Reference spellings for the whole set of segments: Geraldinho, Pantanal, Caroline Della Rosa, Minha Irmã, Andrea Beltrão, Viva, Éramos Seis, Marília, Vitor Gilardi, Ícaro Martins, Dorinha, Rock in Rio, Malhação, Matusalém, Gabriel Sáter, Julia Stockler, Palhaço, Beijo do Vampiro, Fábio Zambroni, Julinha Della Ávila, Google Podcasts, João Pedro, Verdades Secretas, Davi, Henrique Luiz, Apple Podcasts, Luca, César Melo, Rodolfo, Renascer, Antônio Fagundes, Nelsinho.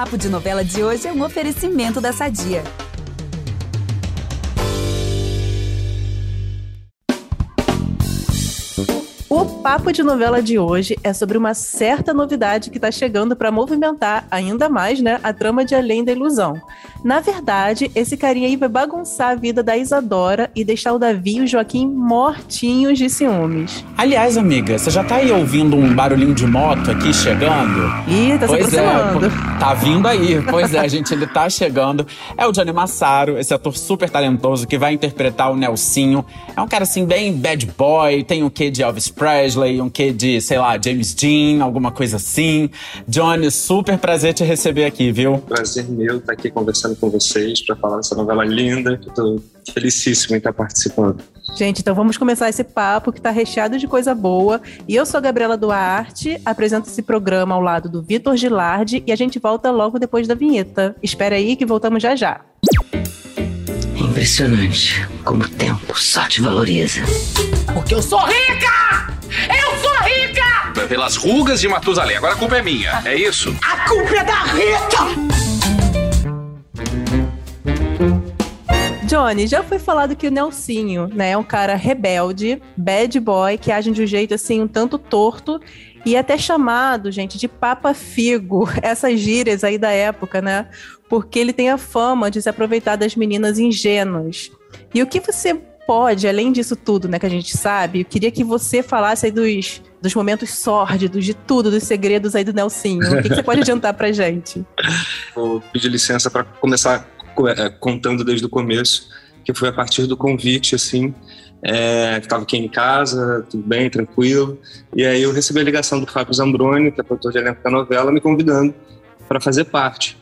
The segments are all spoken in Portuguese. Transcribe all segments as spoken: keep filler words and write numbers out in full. Papo de Novela de hoje é um oferecimento da Sadia. O Papo de Novela de hoje é sobre uma certa novidade que está chegando para movimentar ainda mais, né, a trama de Além da Ilusão. Na verdade, esse carinha aí vai bagunçar a vida da Isadora e deixar o Davi e o Joaquim mortinhos de ciúmes. Aliás, amiga, você já tá aí ouvindo um barulhinho de moto aqui chegando? Ih, tá se aproximando. Pois é, tá vindo aí. Pois é, gente, ele tá chegando. É o Johnny Massaro, esse ator super talentoso que vai interpretar o Nelsinho. É um cara assim, bem bad boy, tem o quê de Elvis Presley, um quê de, sei lá, James Dean, alguma coisa assim. Johnny, super prazer te receber aqui, viu? Prazer meu estar aqui conversando com vocês para falar dessa novela linda, que eu tô felicíssimo em estar participando. Gente, então vamos começar esse papo que tá recheado de coisa boa. E eu sou a Gabriela Duarte, apresento esse programa ao lado do Vitor Gilardi e a gente volta logo depois da vinheta. Espera aí que voltamos já já. É impressionante como o tempo só te valoriza. Porque eu sou rica! Eu sou rica! Pelas rugas de Matusalém, agora a culpa é minha, é isso? A culpa é da Rita! Johnny, já foi falado que o Nelsinho, né, é um cara rebelde, bad boy, que age de um jeito assim, um tanto torto, e até chamado, gente, de Papa Figo, essas gírias aí da época, né? Porque ele tem a fama de se aproveitar das meninas ingênuas. E o que você... pode, além disso tudo, né, que a gente sabe, eu queria que você falasse aí dos, dos momentos sórdidos, de tudo, dos segredos aí do Nelsinho. O que, que você pode adiantar pra gente? Vou pedir licença para começar contando desde o começo, que foi a partir do convite, assim, é, que tava aqui em casa, tudo bem, tranquilo, e aí eu recebi a ligação do Fábio Zambroni, que é produtor de elenco da novela, me convidando para fazer parte.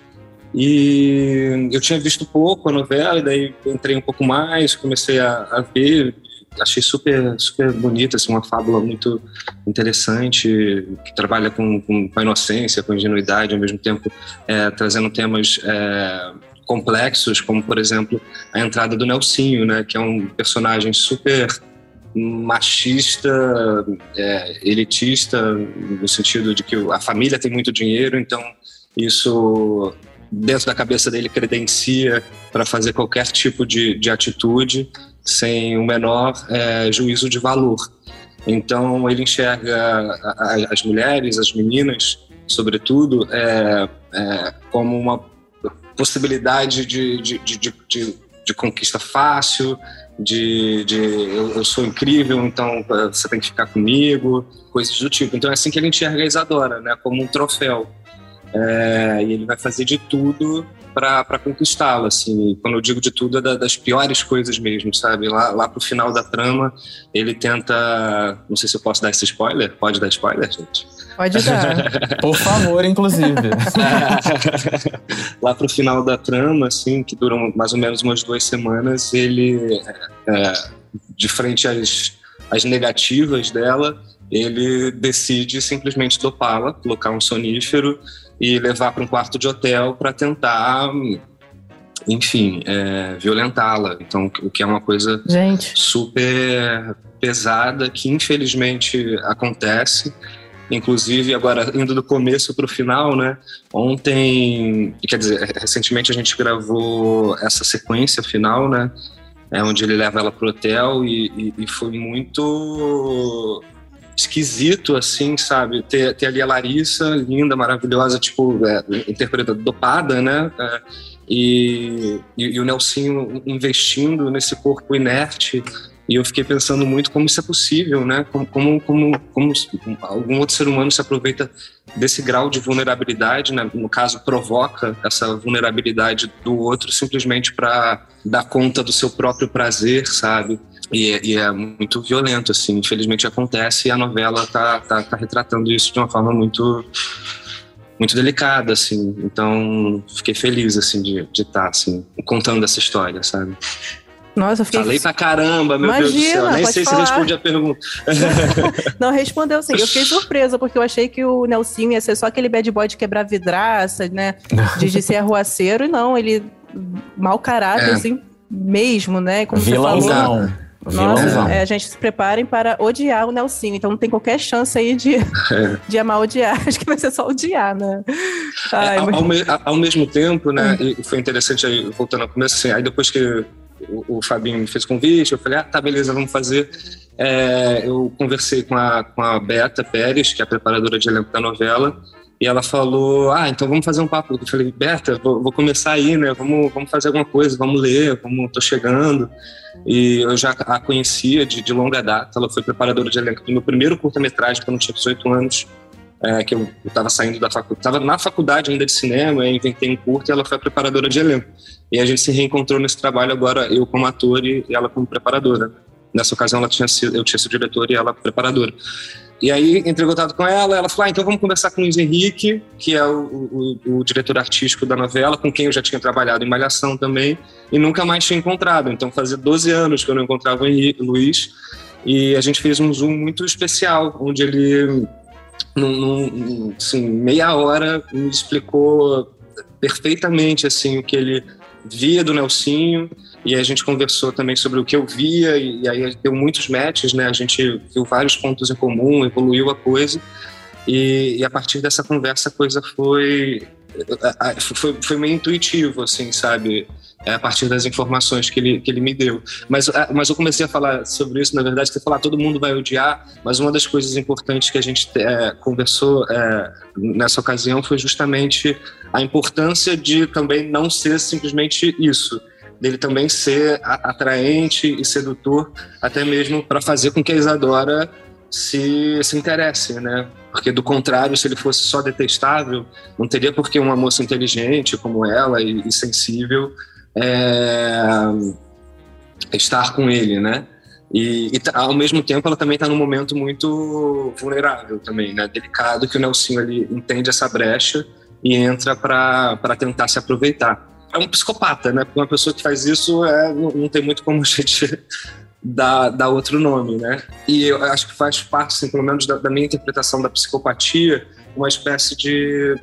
E eu tinha visto pouco a novela, e daí entrei um pouco mais, comecei a, a ver, achei super, super bonita, assim, uma fábula muito interessante, que trabalha com, com, com a inocência, com a ingenuidade, ao mesmo tempo é, trazendo temas é, complexos, como, por exemplo, a entrada do Nelsinho, né, que é um personagem super machista, é, elitista, no sentido de que a família tem muito dinheiro, então isso... dentro da cabeça dele credencia para fazer qualquer tipo de, de atitude sem o menor é, juízo de valor. Então ele enxerga a, a, as mulheres, as meninas, sobretudo, é, é, como uma possibilidade de, de, de, de, de, de conquista fácil, de, de eu, eu sou incrível, então você tem que ficar comigo, coisas do tipo. Então é assim que ele enxerga a Isadora, né, como um troféu. É, e ele vai fazer de tudo para conquistá-la, assim. Quando eu digo de tudo, é da, das piores coisas mesmo, sabe? Lá, lá pro final da trama, ele tenta... Não sei se eu posso dar esse spoiler. Pode dar spoiler, gente? Pode dar. Por favor, inclusive. É, lá pro final da trama, assim, que dura mais ou menos umas duas semanas, ele, é, de frente às, às negativas dela, ele decide simplesmente dopá-la, colocar um sonífero e levar para um quarto de hotel para tentar, enfim, é, violentá-la. Então, o que é uma coisa Gente. super pesada, que infelizmente acontece. Inclusive, agora, indo do começo para o final, né? Ontem, quer dizer, recentemente a gente gravou essa sequência final, né? É, onde ele leva ela para o hotel e, e, e foi muito... esquisito, assim, sabe? Ter, ter ali a Larissa, linda, maravilhosa, tipo, é, interpretada, dopada, né? É, e, e o Nelsinho investindo nesse corpo inerte. E eu fiquei pensando muito como isso é possível, né? Como, como, como, como algum outro ser humano se aproveita desse grau de vulnerabilidade, né? No caso, provoca essa vulnerabilidade do outro simplesmente para dar conta do seu próprio prazer, sabe? E é, e é muito violento, assim. Infelizmente acontece e a novela tá, tá, tá retratando isso de uma forma muito, muito delicada, assim. Então, fiquei feliz, assim, de estar, assim, contando essa história, sabe? Nossa, eu fiquei... Falei pra caramba, meu Imagina, Deus do céu. Nem sei falar. Se respondi a pergunta. Não, respondeu sim. Eu fiquei surpresa, porque eu achei que o Nelsinho ia ser só aquele bad boy de quebrar vidraça, né? De, de ser arruaceiro. E não, ele... Mau caráter, é. assim, mesmo, né? Como vilãozão. Você falou... Nossa, é, a gente se preparem para odiar o Nelsinho, então não tem qualquer chance aí de, é. de amar odiar, acho que vai ser só odiar, né? Ai, é, ao, mas... ao, me, ao mesmo tempo, né, hum. e foi interessante, aí, voltando ao começo, assim, aí depois que o, o Fabinho me fez convite, eu falei, ah, tá, beleza, vamos fazer. É, eu conversei com a, com a Beta Pérez, que é a preparadora de elenco da novela, e ela falou, ah, então vamos fazer um papo. Eu falei, Berta, vou, vou começar aí, né? Vamos, vamos fazer alguma coisa, vamos ler, vamos, tô chegando. E eu já a conhecia de, de longa data. Ela foi preparadora de elenco do meu primeiro curta-metragem, quando eu tinha dezoito anos, é, que eu estava saindo da faculdade, estava na faculdade ainda de cinema, eu inventei um curta e ela foi a preparadora de elenco. E a gente se reencontrou nesse trabalho agora, eu como ator e ela como preparadora. Nessa ocasião ela tinha sido, eu tinha sido diretor e ela preparadora. E aí, entrei em contato com ela, ela falou, ah, então vamos conversar com o Luiz Henrique, que é o, o, o diretor artístico da novela, com quem eu já tinha trabalhado em Malhação também, e nunca mais tinha encontrado. Então, fazia doze anos que eu não encontrava o Henrique, o Luiz, e a gente fez um Zoom muito especial, onde ele, num, num, assim, meia hora, me explicou perfeitamente assim, o que ele via do Nelsinho, e aí a gente conversou também sobre o que eu via, e aí deu muitos matches, né? A gente viu vários pontos em comum, evoluiu a coisa, e, e a partir dessa conversa a coisa foi, foi, foi meio intuitivo, assim, sabe? É, a partir das informações que ele, que ele me deu. Mas, mas eu comecei a falar sobre isso, na verdade, que falar, todo mundo vai odiar, mas uma das coisas importantes que a gente é, conversou é, nessa ocasião foi justamente a importância de também não ser simplesmente isso, dele também ser atraente e sedutor, até mesmo para fazer com que a Isadora se, se interesse, né? Porque do contrário, se ele fosse só detestável, não teria por que uma moça inteligente como ela e, e sensível é, estar com ele, né? E, e ao mesmo tempo ela também está num momento muito vulnerável também, né? Delicado, que o Nelsinho ele entende essa brecha e entra para tentar se aproveitar. É um psicopata, né? Porque uma pessoa que faz isso é, não, não tem muito como a gente dar, dar outro nome, né? E eu acho que faz parte, assim, pelo menos da, da minha interpretação da psicopatia, uma espécie de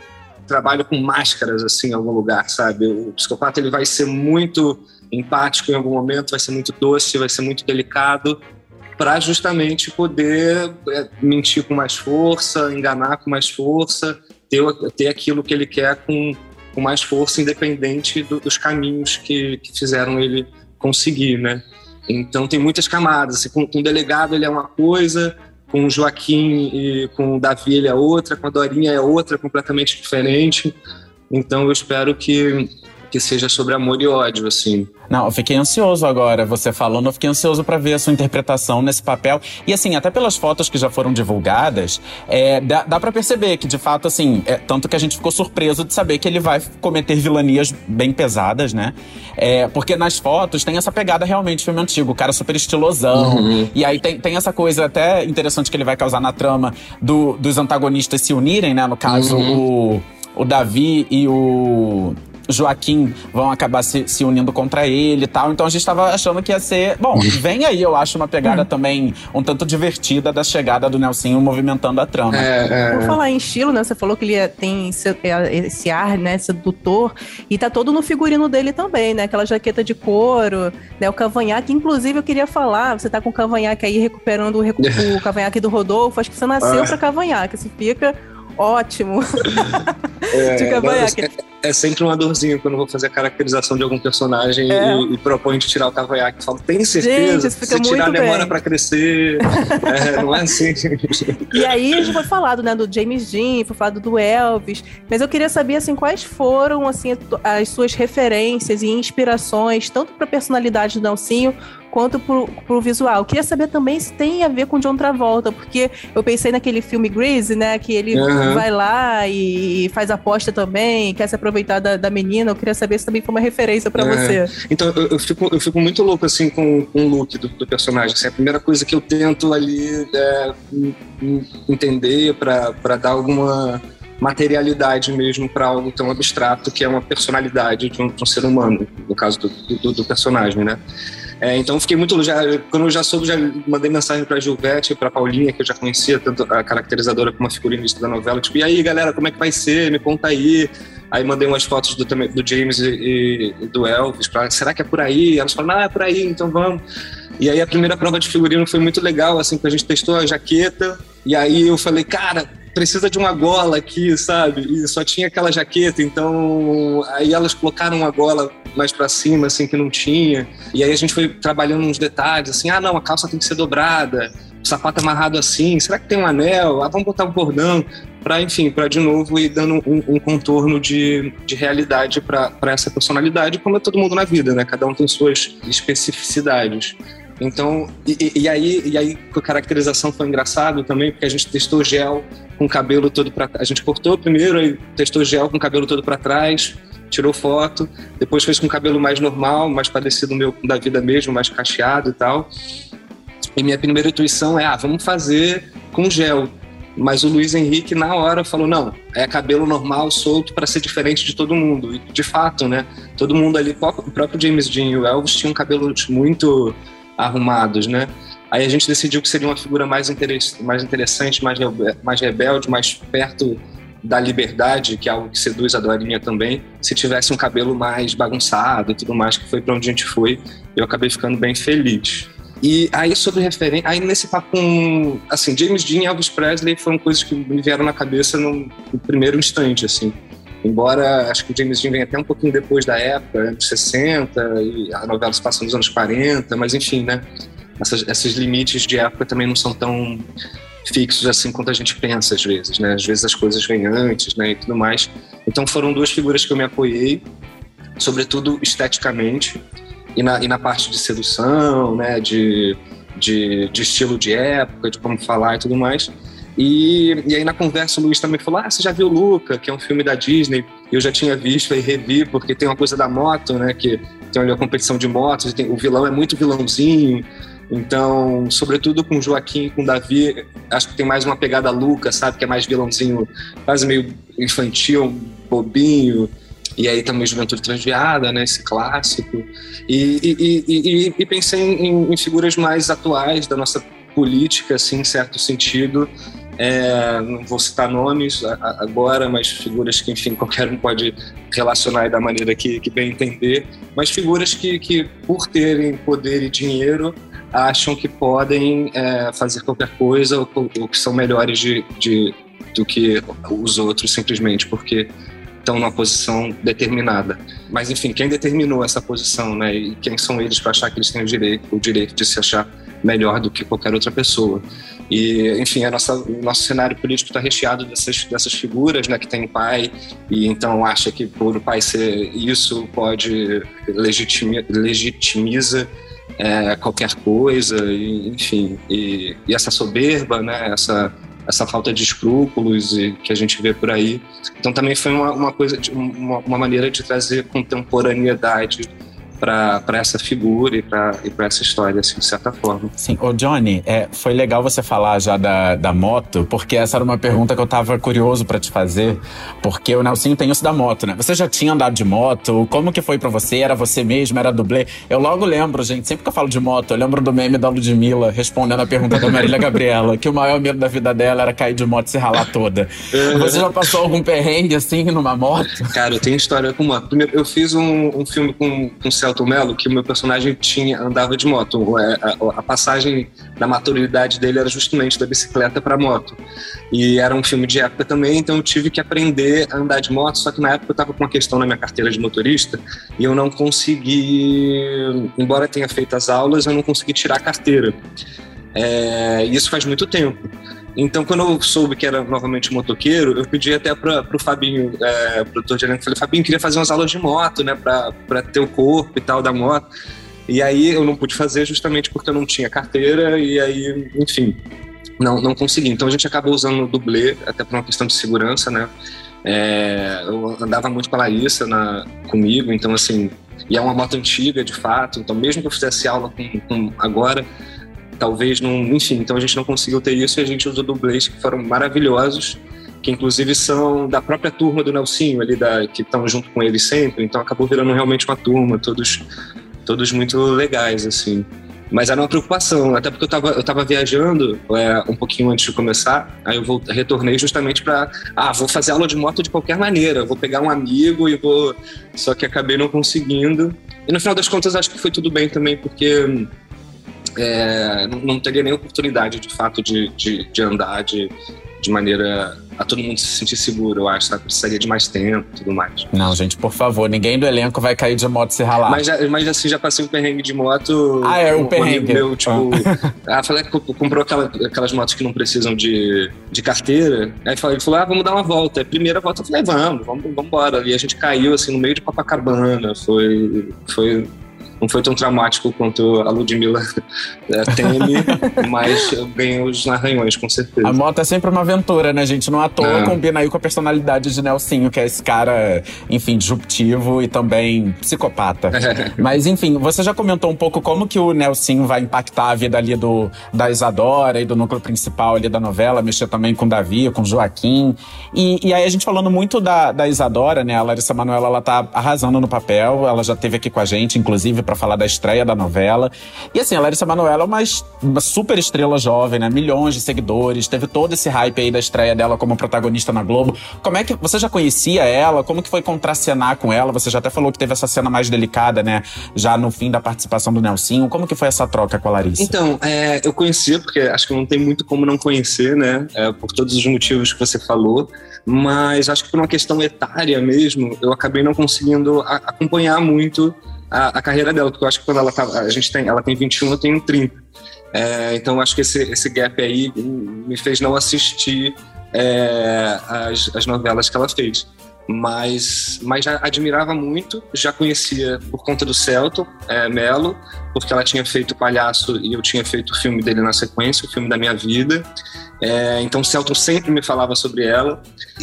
trabalho com máscaras, assim, em algum lugar, sabe? O psicopata, ele vai ser muito empático em algum momento, vai ser muito doce, vai ser muito delicado, para justamente poder mentir com mais força, enganar com mais força, ter, ter aquilo que ele quer com... com mais força, independente do, dos caminhos que, que fizeram ele conseguir, né? Então tem muitas camadas, assim, com, com o delegado ele é uma coisa, com o Joaquim e com o Davi ele é outra, com a Dorinha é outra, completamente diferente. Então eu espero que, que seja sobre amor e ódio, assim. Não, eu fiquei ansioso agora, você falando, eu fiquei ansioso pra ver a sua interpretação nesse papel. E assim, até pelas fotos que já foram divulgadas, é, dá, dá pra perceber que, de fato, assim, é, tanto que a gente ficou surpreso de saber que ele vai cometer vilanias bem pesadas, né? É, porque nas fotos tem essa pegada realmente filme antigo, o cara super estilosão. Uhum. E aí tem, tem essa coisa até interessante que ele vai causar na trama do, dos antagonistas se unirem, né? No caso, uhum. o, o Davi e o... Joaquim vão acabar se, se unindo contra ele e tal. Então a gente tava achando que ia ser... Bom, vem aí, eu acho, uma pegada hum. também um tanto divertida da chegada do Nelsinho movimentando a trama. É, é. Vou falar em estilo, né? Você falou que ele tem esse, esse ar, né? Sedutor. E tá todo no figurino dele também, né? Aquela jaqueta de couro, né? O cavanhaque. Inclusive, eu queria falar, você tá com o cavanhaque aí, recuperando o, recu o cavanhaque do Rodolfo. Acho que você nasceu ah. pra cavanhaque. Você fica... Ótimo! É, de cavanhaque. É, é sempre uma dorzinha quando eu vou fazer a caracterização de algum personagem é. e, e proponho de tirar o cavanhaque. Falo, tem certeza? Gente, fica se tirar, muito demora bem. Pra crescer. É, não é assim. E aí a gente foi falado, né, do James Dean, foi falado do Elvis, mas eu queria saber, assim, quais foram, assim, as suas referências e inspirações, tanto pra personalidade do Nelsinho, quanto pro, pro visual. Queria saber também se tem a ver com John Travolta, porque eu pensei naquele filme Grease, né, que ele uhum. vai lá e faz aposta também, quer se aproveitar da, da menina. Eu queria saber se também foi uma referência pra é. você. Então, eu, eu, fico, eu fico muito louco, assim, com, com o look do, do personagem. Assim, a primeira coisa que eu tento ali é, entender pra, pra dar alguma materialidade mesmo pra algo tão abstrato, que é uma personalidade de um, de um ser humano, no caso do, do, do personagem, né. É, então, fiquei muito... Já, quando eu já soube, já mandei mensagem pra Gilvete e pra Paulinha, que eu já conhecia, tanto a caracterizadora como a figurinista da novela. Tipo, e aí, galera, como é que vai ser? Me conta aí. Aí mandei umas fotos do, do James e, e do Elvis, pra, será que é por aí? Elas falaram, ah, é por aí, então vamos. E aí a primeira prova de figurino foi muito legal, assim, que a gente testou a jaqueta, e aí eu falei, cara, precisa de uma gola aqui, sabe? E só tinha aquela jaqueta, então aí elas colocaram uma gola mais pra cima, assim, que não tinha. E aí a gente foi trabalhando uns detalhes, assim, ah, não, a calça tem que ser dobrada, o sapato amarrado assim, será que tem um anel? Ah, vamos botar um bordão. Pra, enfim, pra de novo ir dando um, um contorno de, de realidade pra, pra essa personalidade, como é todo mundo na vida, né? Cada um tem suas especificidades. Então, e, e, aí, e aí a caracterização foi engraçado também, porque a gente testou gel com o cabelo todo pra trás. A gente cortou primeiro, aí testou gel com o cabelo todo pra trás, tirou foto, depois fez com o cabelo mais normal, mais parecido meu com da vida mesmo, mais cacheado e tal. E minha primeira intuição é, ah, vamos fazer com gel. Mas o Luiz Henrique, na hora, falou, não, é cabelo normal, solto, para ser diferente de todo mundo. E, de fato, né, todo mundo ali, o próprio James Dean e o Elvis tinham cabelos muito arrumados, né. Aí a gente decidiu que seria uma figura mais interessante, mais rebelde, mais perto da liberdade, que é algo que seduz a Dorinha também, se tivesse um cabelo mais bagunçado e tudo mais, que foi para onde a gente foi, eu acabei ficando bem feliz. E aí, sobre referência, aí nesse papo, assim, James Dean e Elvis Presley foram coisas que me vieram na cabeça no, no primeiro instante, assim. Embora, acho que o James Dean vem até um pouquinho depois da época, anos sessenta, e a novela se passa nos anos quarenta, mas enfim, né? Essas, esses limites de época também não são tão fixos assim quanto a gente pensa às vezes, né? Às vezes as coisas vêm antes, né? E tudo mais. Então foram duas figuras que eu me apoiei, sobretudo esteticamente, E na, e na parte de sedução, né, de, de, de estilo de época, de como falar e tudo mais. E, e aí na conversa o Luiz também falou, ah, você já viu Luca, que é um filme da Disney, eu já tinha visto e revi, porque tem uma coisa da moto, né, que tem ali a competição de motos, tem, o vilão é muito vilãozinho, então, sobretudo com o Joaquim e com o Davi, acho que tem mais uma pegada Luca, sabe, que é mais vilãozinho, quase meio infantil, bobinho. E aí também Juventude Transviada, né, esse clássico. E, e, e, e, e pensei em, em figuras mais atuais da nossa política, assim, em certo sentido. É, não vou citar nomes agora, mas figuras que, enfim, qualquer um pode relacionar da maneira que, que bem entender. Mas figuras que, que, por terem poder e dinheiro, acham que podem é, fazer qualquer coisa ou, ou que são melhores de, de, do que os outros, simplesmente porque estão numa posição determinada. Mas, enfim, quem determinou essa posição, né? E quem são eles para achar que eles têm o direito, o direito de se achar melhor do que qualquer outra pessoa? E, enfim, a nossa, o nosso cenário político está recheado dessas, dessas figuras, né? Que tem um pai e, então, acha que por o pai ser isso, pode legitima, legitimiza é, qualquer coisa, e, enfim. E, e essa soberba, né? Essa... essa falta de escrúpulos que a gente vê por aí. Então também foi uma, uma, coisa de, uma, uma maneira de trazer contemporaneidade para essa figura e para essa história, assim, de certa forma. Sim. Ô, Johnny, é, foi legal você falar já da, da moto, porque essa era uma pergunta que eu tava curioso para te fazer, porque o Nelsinho tem isso da moto, né? Você já tinha andado de moto? Como que foi para você? Era você mesmo? Era dublê? Eu logo lembro, gente, sempre que eu falo de moto, eu lembro do meme da Ludmilla respondendo a pergunta da Marília Gabriela, que o maior medo da vida dela era cair de moto e se ralar toda. Você já passou algum perrengue, assim, numa moto? Cara, eu tenho história com moto. Primeiro, eu fiz um, um filme com o Celton Melo, que o meu personagem tinha, andava de moto. A, a, a passagem da maturidade dele era justamente da bicicleta para moto. E era um filme de época também, então eu tive que aprender a andar de moto, só que na época eu estava com uma questão na minha carteira de motorista e eu não consegui, embora tenha feito as aulas, eu não consegui tirar a carteira. É, isso faz muito tempo. Então, quando eu soube que era novamente motoqueiro, eu pedi até para o Fabinho, é, produtor de elenco, falei, Fabinho, queria fazer umas aulas de moto, né, para ter o corpo e tal da moto. E aí eu não pude fazer justamente porque eu não tinha carteira e aí, enfim, não, não consegui. Então a gente acabou usando o dublê, até por uma questão de segurança, né. É, eu andava muito com a Larissa na, comigo, então assim, e é uma moto antiga de fato, então mesmo que eu fizesse aula com, com agora, talvez não, enfim, então a gente não conseguiu ter isso e a gente usou dublês que foram maravilhosos, que inclusive são da própria turma do Nelsinho ali, da, que estão junto com ele sempre, então acabou virando realmente uma turma, todos, todos muito legais, assim. Mas era uma preocupação, até porque eu tava, eu tava viajando é, um pouquinho antes de começar, aí eu vou, retornei justamente pra, ah, vou fazer aula de moto de qualquer maneira, vou pegar um amigo e vou... Só que acabei não conseguindo. E no final das contas acho que foi tudo bem também, porque é, não, não teria nem oportunidade, de fato, de, de, de andar de, de maneira... a todo mundo se sentir seguro, eu acho, tá? Precisaria de mais tempo e tudo mais. Não, gente, por favor, ninguém do elenco vai cair de moto e se ralar. Mas, mas assim, já passei um perrengue de moto. Ah, é, um, um perrengue. Meu, tipo, ah. Falei que comprou aquela, aquelas motos que não precisam de, de carteira. Aí ele falou, ah, vamos dar uma volta. Aí, primeira volta, eu falei, vamos, vamos, vamos embora. E a gente caiu, assim, no meio de Copacabana. Foi... foi Não foi tão traumático quanto a Ludmilla é, teme, mas eu ganhei os arranhões, com certeza. A moto é sempre uma aventura, né, gente? Não à toa, é. Combina aí com a personalidade de Nelsinho, que é esse cara, enfim, disruptivo e também psicopata. É. Mas, enfim, você já comentou um pouco como que o Nelsinho vai impactar a vida ali do, da Isadora e do núcleo principal ali da novela, mexer também com o Davi, com o Joaquim. E, e aí, a gente falando muito da, da Isadora, né? A Larissa Manoela, ela tá arrasando no papel, ela já esteve aqui com a gente, inclusive, pra falar da estreia da novela. E assim, a Larissa Manoela é uma, uma super estrela jovem, né? Milhões de seguidores, teve todo esse hype aí da estreia dela como protagonista na Globo. Como é que... Você já conhecia ela? Como que foi contracenar com ela? Você já até falou que teve essa cena mais delicada, né? Já no fim da participação do Nelsinho. Como que foi essa troca com a Larissa? Então, é, eu conhecia, porque acho que não tem muito como não conhecer, né? É, por todos os motivos que você falou. Mas acho que por uma questão etária mesmo, eu acabei não conseguindo a, acompanhar muito A, a carreira dela, porque eu acho que quando ela tá, a gente tem, ela tem vinte e um, eu tenho trinta. É, então acho que esse, esse gap aí me fez não assistir é, as, as novelas que ela fez. Mas, mas já admirava muito, já conhecia por conta do Celton é, Melo, porque ela tinha feito o Palhaço e eu tinha feito o filme dele na sequência, o filme da minha vida. É, então o Celton sempre me falava sobre ela.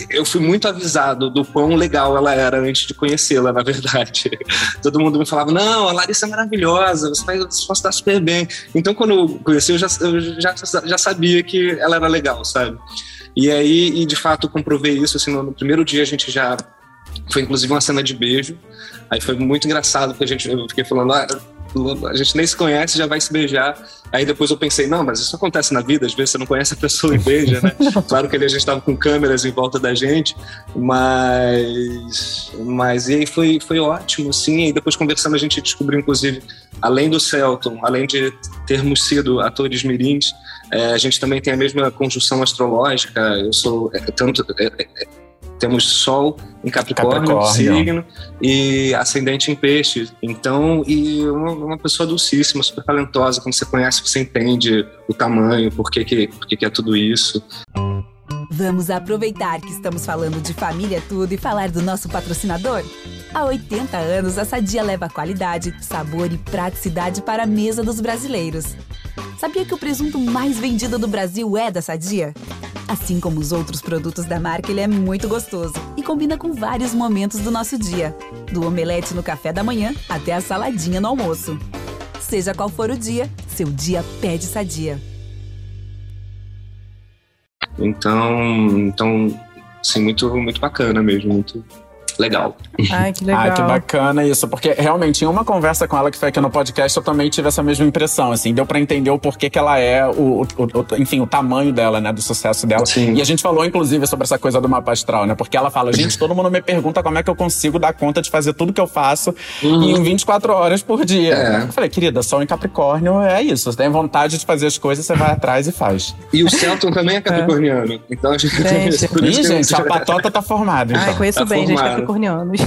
Eu fui muito avisado do quão legal ela era antes de conhecê-la, na verdade. Todo mundo me falava, não, a Larissa é maravilhosa, você vai, você vai se dar super bem. Então quando eu conheci, eu já, eu já, já sabia que ela era legal, sabe? E aí, e de fato, comprovei isso, assim, no, no primeiro dia a gente já... Foi inclusive uma cena de beijo, aí foi muito engraçado, porque a gente, eu fiquei falando, ah, a gente nem se conhece, já vai se beijar. Aí depois eu pensei, não, mas isso acontece na vida, às vezes você não conhece a pessoa e beija, né? Claro que ali a gente estava com câmeras em volta da gente, mas, mas e aí foi, foi ótimo, sim. E depois conversando a gente descobriu, inclusive, além do Celton, além de termos sido atores mirins, é, a gente também tem a mesma conjunção astrológica. Eu sou é, tanto... É, é, Temos Sol em Capricórnio, Capricórnio, signo, e ascendente em Peixe. Então, e uma, uma pessoa dulcíssima, super talentosa. Quando você conhece, você entende o tamanho, por que, que, por que, que é tudo isso. Vamos aproveitar que estamos falando de família tudo e falar do nosso patrocinador? Há oitenta anos, a Sadia leva qualidade, sabor e praticidade para a mesa dos brasileiros. Sabia que o presunto mais vendido do Brasil é da Sadia? Assim como os outros produtos da marca, ele é muito gostoso e combina com vários momentos do nosso dia. Do omelete no café da manhã até a saladinha no almoço. Seja qual for o dia, seu dia pede Sadia. Então, então assim, muito, muito bacana mesmo, muito... legal. Ai, que legal. Ai, que bacana isso. Porque, realmente, em uma conversa com ela que foi aqui no podcast, eu também tive essa mesma impressão, assim. Deu pra entender o porquê que ela é, o, o, o, enfim, o tamanho dela, né? Do sucesso dela. Sim. E a gente falou, inclusive, sobre essa coisa do mapa astral, né? Porque ela fala, gente, todo mundo me pergunta como é que eu consigo dar conta de fazer tudo que eu faço uhum. em vinte e quatro horas por dia. É. Eu falei, querida, Sol em Capricórnio é isso. Você tem vontade de fazer as coisas, você vai atrás e faz. E o Celton também é capricorniano. É. Então, a gente... Gente, por isso, e, gente, gente, a patota tá formada, então. Ai, conheço tá bem, formada. Gente. Capricornianos.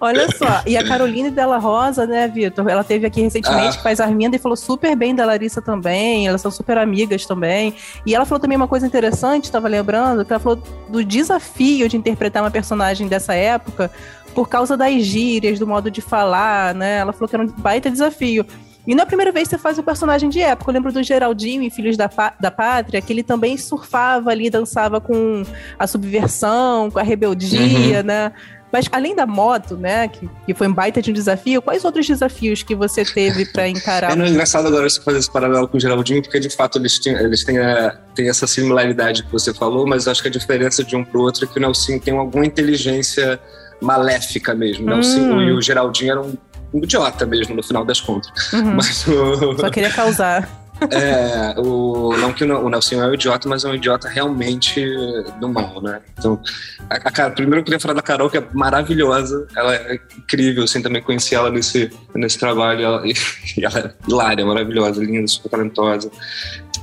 Olha só, e a Caroline Della Rosa, né, Vitor? Ela teve aqui recentemente, ah. faz Arminda, e falou super bem da Larissa também. Elas são super amigas também. E ela falou também uma coisa interessante, estava lembrando, que ela falou do desafio de interpretar uma personagem dessa época por causa das gírias, do modo de falar, né? Ela falou que era um baita desafio. E na primeira vez você faz um personagem de época. Eu lembro do Geraldinho em Filhos da, Pá- da Pátria, que ele também surfava ali, dançava com a subversão, com a rebeldia, uhum. né? Mas além da moto, né, que, que foi um baita de um desafio, quais outros desafios que você teve para encarar? É não, engraçado agora você fazer esse paralelo com o Geraldinho, porque de fato eles têm, eles têm, a, têm essa similaridade que você falou, mas acho que a diferença de um pro outro é que o Nelsinho tem alguma inteligência maléfica mesmo. O Nelsinho hum. e o Geraldinho eram idiota mesmo, no final das contas. Uhum. Mas o... Só queria causar. É, o, não que o Nelsinho é um idiota, mas é um idiota realmente do mal, né? Então, a, a cara, primeiro eu queria falar da Carol, que é maravilhosa, ela é incrível, assim, também conheci ela nesse, nesse trabalho, ela, e, e ela é hilária, maravilhosa, linda, super talentosa.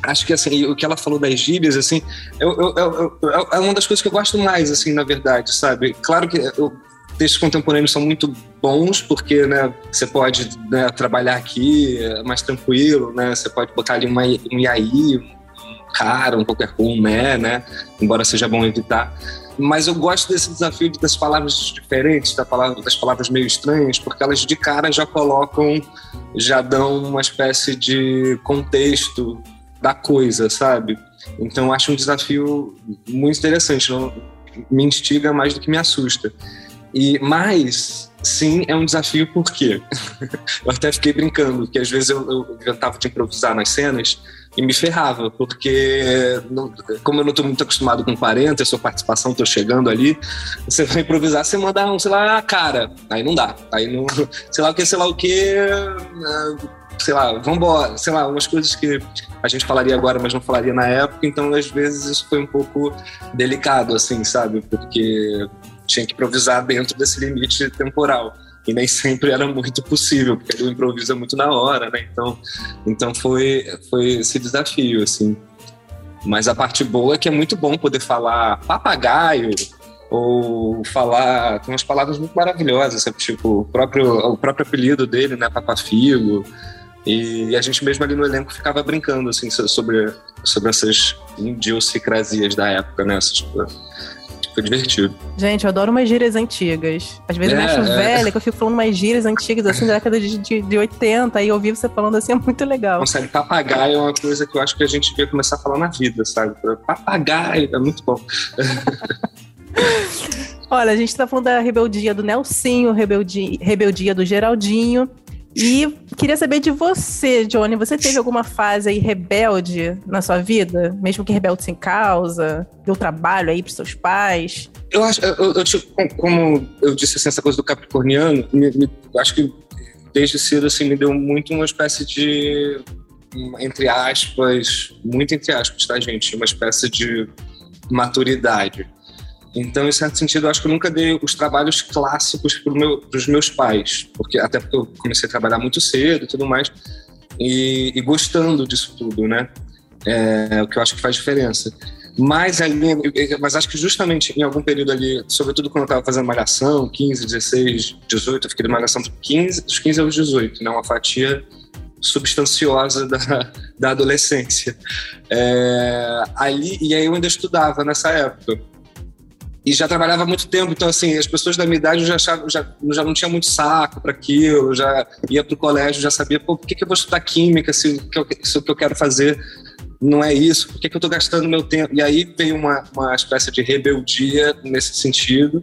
Acho que, assim, o que ela falou das gírias, assim, eu, eu, eu, eu, é uma das coisas que eu gosto mais, assim, na verdade, sabe? Claro que eu... textos contemporâneos são muito bons, porque, né, você pode, né, trabalhar aqui mais tranquilo, né, você pode botar ali uma, um iaí, um cara, um qualquer um, né, né, embora seja bom evitar. Mas eu gosto desse desafio das palavras diferentes, das palavras, das palavras meio estranhas, porque elas de cara já colocam, já dão uma espécie de contexto da coisa, sabe? Então eu acho um desafio muito interessante, não, me instiga mais do que me assusta. E, mas, sim, é um desafio porque eu até fiquei brincando, porque às vezes eu, eu inventava de improvisar nas cenas e me ferrava, porque não, como eu não estou muito acostumado com quarenta, eu sou participação, estou chegando ali, você vai improvisar, você manda um, sei lá, cara, aí não dá, aí não, sei lá o que, sei lá o que, sei lá, vambora, sei lá, umas coisas que a gente falaria agora, mas não falaria na época, então às vezes isso foi um pouco delicado, assim, sabe, porque... tinha que improvisar dentro desse limite temporal. E nem sempre era muito possível, porque eu improviso muito na hora, né? Então, então foi, foi esse desafio, assim. Mas a parte boa é que é muito bom poder falar papagaio, ou falar... tem umas palavras muito maravilhosas, sabe? Tipo, o próprio, o próprio apelido dele, né? Papa Figo. E a gente mesmo ali no elenco ficava brincando, assim, sobre, sobre essas idiosincrasias da época, né? Essas, foi divertido. Gente, eu adoro umas gírias antigas. Às vezes é, eu me acho é. velha, que eu fico falando umas gírias antigas, assim, da década de, de, de oitenta, e ouvir você falando assim é muito legal. Não, sério, papagaio é uma coisa que eu acho que a gente devia começar a falar na vida, sabe? Papagaio, é muito bom. Olha, a gente tá falando da rebeldia do Nelsinho, rebeldia, rebeldia do Geraldinho. E queria saber de você, Johnny. Você teve alguma fase aí rebelde na sua vida? Mesmo que rebelde sem causa? Deu trabalho aí pros seus pais? Eu acho, eu, eu, tipo, como eu disse, assim, essa coisa do capricorniano, me, me, acho que desde cedo, assim, me deu muito uma espécie de, entre aspas, muito entre aspas, tá, gente? Uma espécie de maturidade. Então, em certo sentido, eu acho que eu nunca dei os trabalhos clássicos pro meu, pros meus pais, porque até porque eu comecei a trabalhar muito cedo e tudo mais, e, e gostando disso tudo, né? É o que eu acho que faz diferença. Mas, ali, mas acho que justamente em algum período ali, sobretudo quando eu estava fazendo Malhação, quinze, dezesseis, dezoito, eu fiquei de Malhação dos quinze aos dezoito, né? Uma fatia substanciosa da, da adolescência. É, ali, e aí eu ainda estudava nessa época. E já trabalhava há muito tempo, então, assim, as pessoas da minha idade eu já, achava, já, já não tinha muito saco para aquilo, já ia para o colégio, já sabia, pô, por que, que eu vou estudar química se o, que eu, se o que eu quero fazer não é isso? Por que, que eu estou gastando meu tempo? E aí tem uma, uma espécie de rebeldia nesse sentido,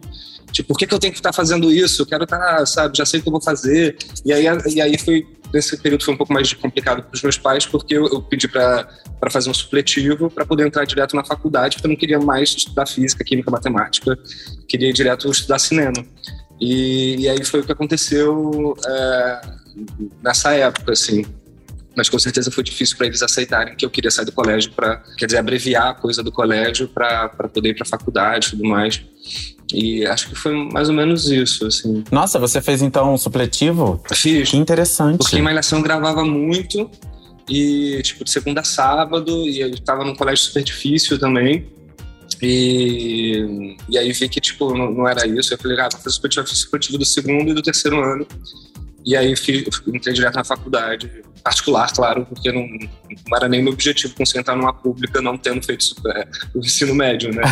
tipo, por que, que eu tenho que estar tá fazendo isso? Eu quero estar, tá, sabe, já sei o que eu vou fazer. E aí, e aí foi, nesse período foi um pouco mais complicado para os meus pais, porque eu, eu pedi para para fazer um supletivo, para poder entrar direto na faculdade, porque eu não queria mais estudar física, química, matemática, queria ir direto estudar cinema. E, e aí foi o que aconteceu é, nessa época, assim. Mas com certeza foi difícil para eles aceitarem que eu queria sair do colégio, para, quer dizer, abreviar a coisa do colégio para poder ir para a faculdade e tudo mais. E acho que foi mais ou menos isso, assim. Nossa, você fez então um supletivo? Fiz. Que interessante. Porque em Malhação gravava muito, e tipo de segunda a sábado, e eu estava num colégio super difícil também, e, e aí vi que tipo, não, não era isso. Eu falei, ah, vou fazer o supletivo do segundo e do terceiro ano, e aí fui, entrei direto na faculdade particular, claro, porque não, não era nem meu objetivo concentrar numa pública não tendo feito super, o ensino médio, né?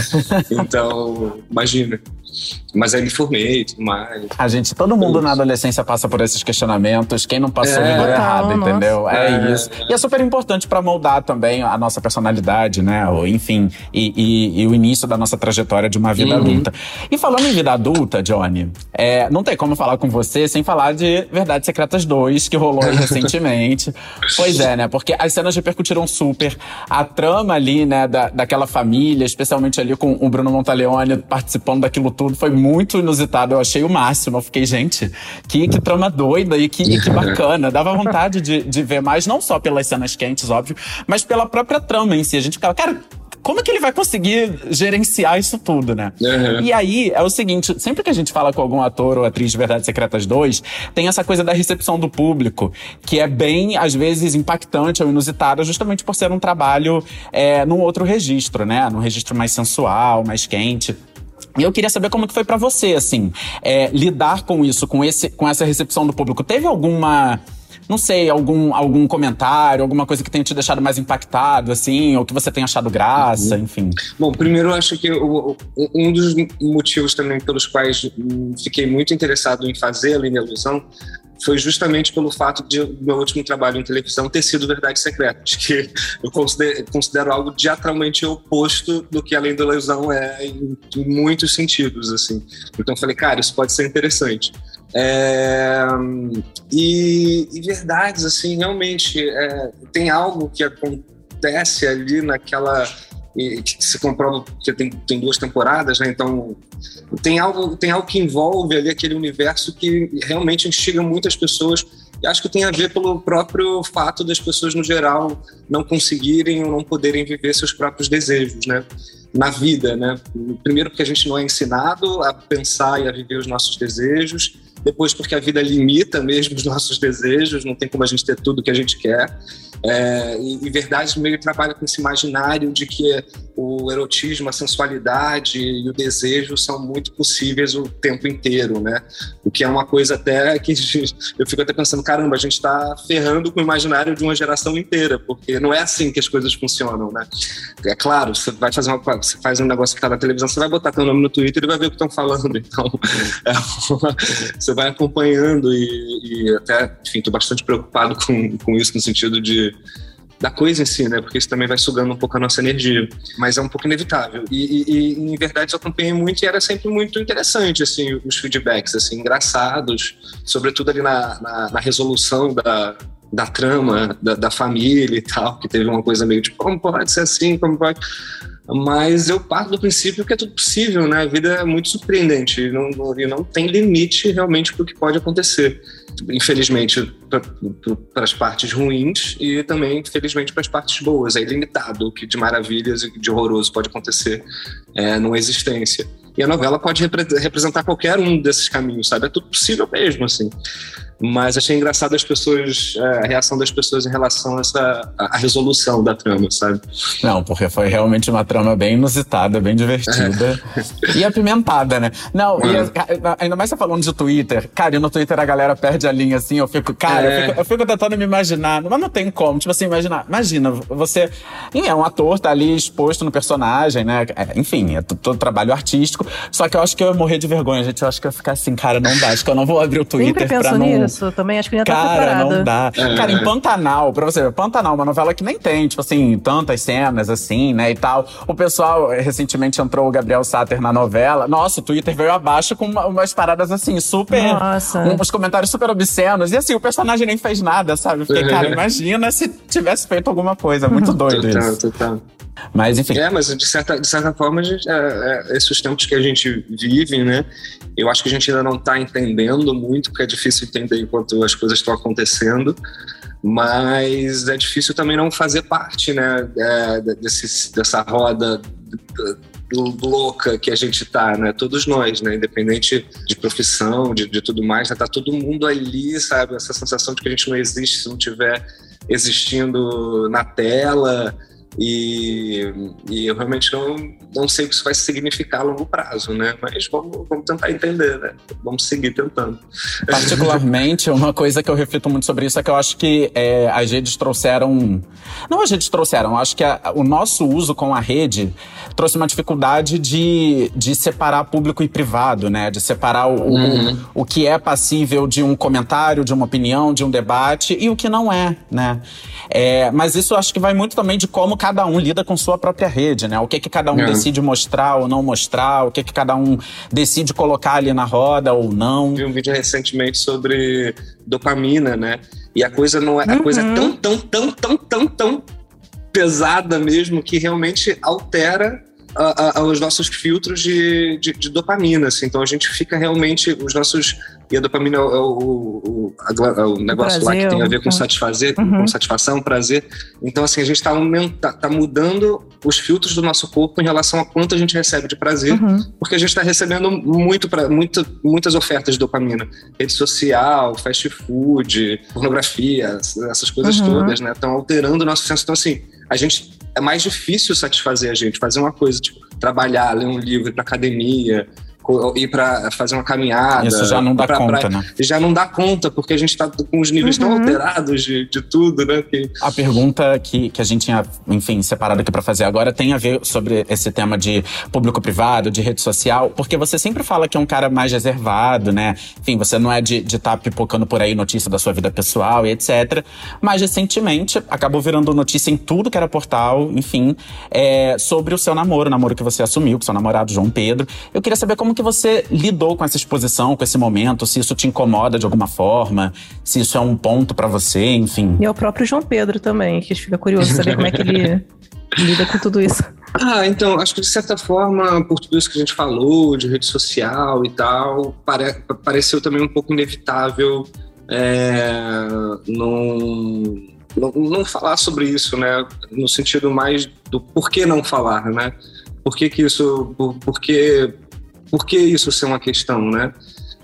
Então, imagina. Mas aí me formei e tudo mais. A gente, todo mundo na adolescência passa por esses questionamentos. Quem não passou é, ligou errado, não, entendeu? Nossa. É isso. E é super importante pra moldar também a nossa personalidade, né? Ou, enfim, e, e, e o início da nossa trajetória de uma vida uhum. adulta. E falando em vida adulta, Johnny, é, não tem como falar com você sem falar de Verdades Secretas dois, que rolou recentemente. Pois é, né? Porque as cenas repercutiram super. A trama ali, né, da, daquela família, especialmente ali com o Bruno Montaleone participando daquilo tudo. Foi muito inusitado, eu achei o máximo. Eu fiquei, gente, que, que trama doida e que, e que bacana. Dava vontade de, de ver mais, não só pelas cenas quentes, óbvio, mas pela própria trama em si. A gente ficava, cara, como é que ele vai conseguir gerenciar isso tudo, né? Uhum. E aí, é o seguinte, sempre que a gente fala com algum ator ou atriz de Verdades Secretas dois, tem essa coisa da recepção do público, que é bem, às vezes, impactante ou inusitada, justamente por ser um trabalho é, num outro registro, né? Num registro mais sensual, mais quente. E eu queria saber como que foi pra você, assim, é, lidar com isso, com, esse, com essa recepção do público. Teve alguma... Não sei, algum, algum comentário, alguma coisa que tenha te deixado mais impactado, assim, ou que você tenha achado graça, enfim. Bom, primeiro eu acho que eu, um dos motivos também pelos quais fiquei muito interessado em fazer Além da Ilusão foi justamente pelo fato de meu último trabalho em televisão ter sido Verdades Secretas, que eu considero, considero algo diametralmente oposto do que Além da Ilusão é em muitos sentidos, assim. Então eu falei, cara, isso pode ser interessante. É, e, e verdades, assim, realmente é, tem algo que acontece ali naquela e, que se comprova, porque tem, tem duas temporadas, né? Então tem algo, tem algo que envolve ali aquele universo que realmente instiga muitas pessoas. E acho que tem a ver pelo próprio fato das pessoas no geral não conseguirem ou não poderem viver seus próprios desejos, né? Na vida, né? Primeiro porque a gente não é ensinado a pensar e a viver os nossos desejos. Depois, porque a vida limita mesmo os nossos desejos, não tem como a gente ter tudo o que a gente quer. É, e, e verdade, meio trabalha com esse imaginário de que o erotismo, a sensualidade e o desejo são muito possíveis o tempo inteiro, né? O que é uma coisa até que eu fico até pensando, caramba, a gente está ferrando com o imaginário de uma geração inteira, porque não é assim que as coisas funcionam, né? É claro, você vai fazer uma, você faz um negócio que está na televisão, você vai botar teu nome no Twitter e vai ver o que estão falando. Então, é uma, você vai acompanhando e, e até, enfim, estou bastante preocupado com, com isso no sentido de da coisa em si, né? Porque isso também vai sugando um pouco a nossa energia, mas é um pouco inevitável. E, e, e em verdade, eu acompanhei muito e era sempre muito interessante, assim, os feedbacks, assim, engraçados, sobretudo ali na, na, na resolução da, da trama, da, da família e tal, que teve uma coisa meio tipo, como pode ser assim, como pode... Mas eu parto do princípio que é tudo possível, né? A vida é muito surpreendente e não, não, não tem limite realmente para o que pode acontecer. Infelizmente, para pra, as partes ruins e também, infelizmente, para as partes boas. É ilimitado o que de maravilhas e de horroroso pode acontecer é, numa existência. E a novela pode repre- representar qualquer um desses caminhos, sabe? É tudo possível mesmo, assim. Mas achei engraçado as pessoas, a reação das pessoas em relação a essa a resolução da trama, sabe? Não, porque foi realmente uma trama bem inusitada, bem divertida. É. E apimentada, né? Não, é. e a, ainda mais você falando de Twitter. Cara, e no Twitter a galera perde a linha, assim, eu fico... Cara, é. eu, fico, eu fico tentando me imaginar, mas não tem como. Tipo assim, imaginar. Imagina, você... É um ator, tá ali exposto no personagem, né? Enfim, é todo trabalho artístico. Só que eu acho que eu ia morrer de vergonha, gente. Eu acho que eu ia ficar assim, cara, não dá. Acho que eu não vou abrir o Twitter pra não... Isso, também acho que já tá preparado. Cara, não dá. É. Cara, em Pantanal, pra você ver, Pantanal, uma novela que nem tem, tipo assim, tantas cenas assim, né, e tal. O pessoal, recentemente entrou o Gabriel Sáter na novela. Nossa, o Twitter veio abaixo com umas paradas assim, super... Nossa. Um, uns comentários super obscenos. E assim, o personagem nem fez nada, sabe? Eu fiquei, cara, imagina se tivesse feito alguma coisa. Muito doido isso. Total, total. Mas, enfim. É, mas de certa, de certa forma, a gente, é, é, esses tempos que a gente vive, né? Eu acho que a gente ainda não está entendendo muito, porque é difícil entender enquanto as coisas estão acontecendo, mas é difícil também não fazer parte, né? É, desse, dessa roda louca que a gente está, né? Todos nós, né? Independente de profissão, de, de tudo mais, está todo mundo ali, sabe? Essa sensação de que a gente não existe se não estiver existindo na tela. E, e eu realmente não, não sei o que isso vai significar a longo prazo, né? Mas vamos, vamos tentar entender, né? Vamos seguir tentando. Particularmente, uma coisa que eu reflito muito sobre isso é que eu acho que é, as redes trouxeram... Não as redes trouxeram, eu acho que a, o nosso uso com a rede trouxe uma dificuldade de, de separar público e privado, né? De separar o, uhum. o, o que é passível de um comentário, de uma opinião, de um debate e o que não é, né? É, mas isso eu acho que vai muito também de como cada um lida com sua própria rede, né? O que que cada um é. decide mostrar ou não mostrar, o que que cada um decide colocar ali na roda ou não. Vi um vídeo recentemente sobre dopamina, né? E a coisa não é, uhum. a coisa é tão, tão, tão, tão, tão, tão pesada mesmo que realmente altera a, a, aos nossos filtros de, de, de dopamina, assim. Então a gente fica realmente, os nossos... E a dopamina é o, o, o, o negócio prazer, lá que tem a ver com satisfazer, uhum. com satisfação, prazer. Então assim, a gente tá, aumenta, tá mudando os filtros do nosso corpo em relação a quanto a gente recebe de prazer, uhum. porque a gente tá recebendo muito, muito, muitas ofertas de dopamina. Rede social, fast food, pornografia, essas coisas uhum. todas, né? Estão alterando o nosso senso. Então assim, a gente... É mais difícil satisfazer a gente, fazer uma coisa, tipo, trabalhar, ler um livro, ir pra academia... ir para fazer uma caminhada. Isso já não dá pra conta, pra... né? Já não dá conta, porque a gente está com os níveis uhum. tão alterados de, de tudo, né? Que... A pergunta que, que a gente tinha, enfim, separado aqui para fazer agora tem a ver sobre esse tema de público-privado, de rede social, porque você sempre fala que é um cara mais reservado, né? Enfim, você não é de estar tá pipocando por aí notícia da sua vida pessoal e etcétera. Mas, recentemente, acabou virando notícia em tudo que era portal, enfim, é, sobre o seu namoro, o namoro que você assumiu, com seu namorado João Pedro. Eu queria saber como que você lidou com essa exposição, com esse momento, se isso te incomoda de alguma forma, se isso é um ponto pra você, enfim. E é o próprio João Pedro também, que a gente fica curioso saber como é que ele lida com tudo isso. Ah, então, acho que de certa forma, por tudo isso que a gente falou, de rede social e tal, pare- pareceu também um pouco inevitável é, não, não, não falar sobre isso, né? No sentido mais do por que não falar, né? Por que que isso... Por, por que, Por que isso ser uma questão, né?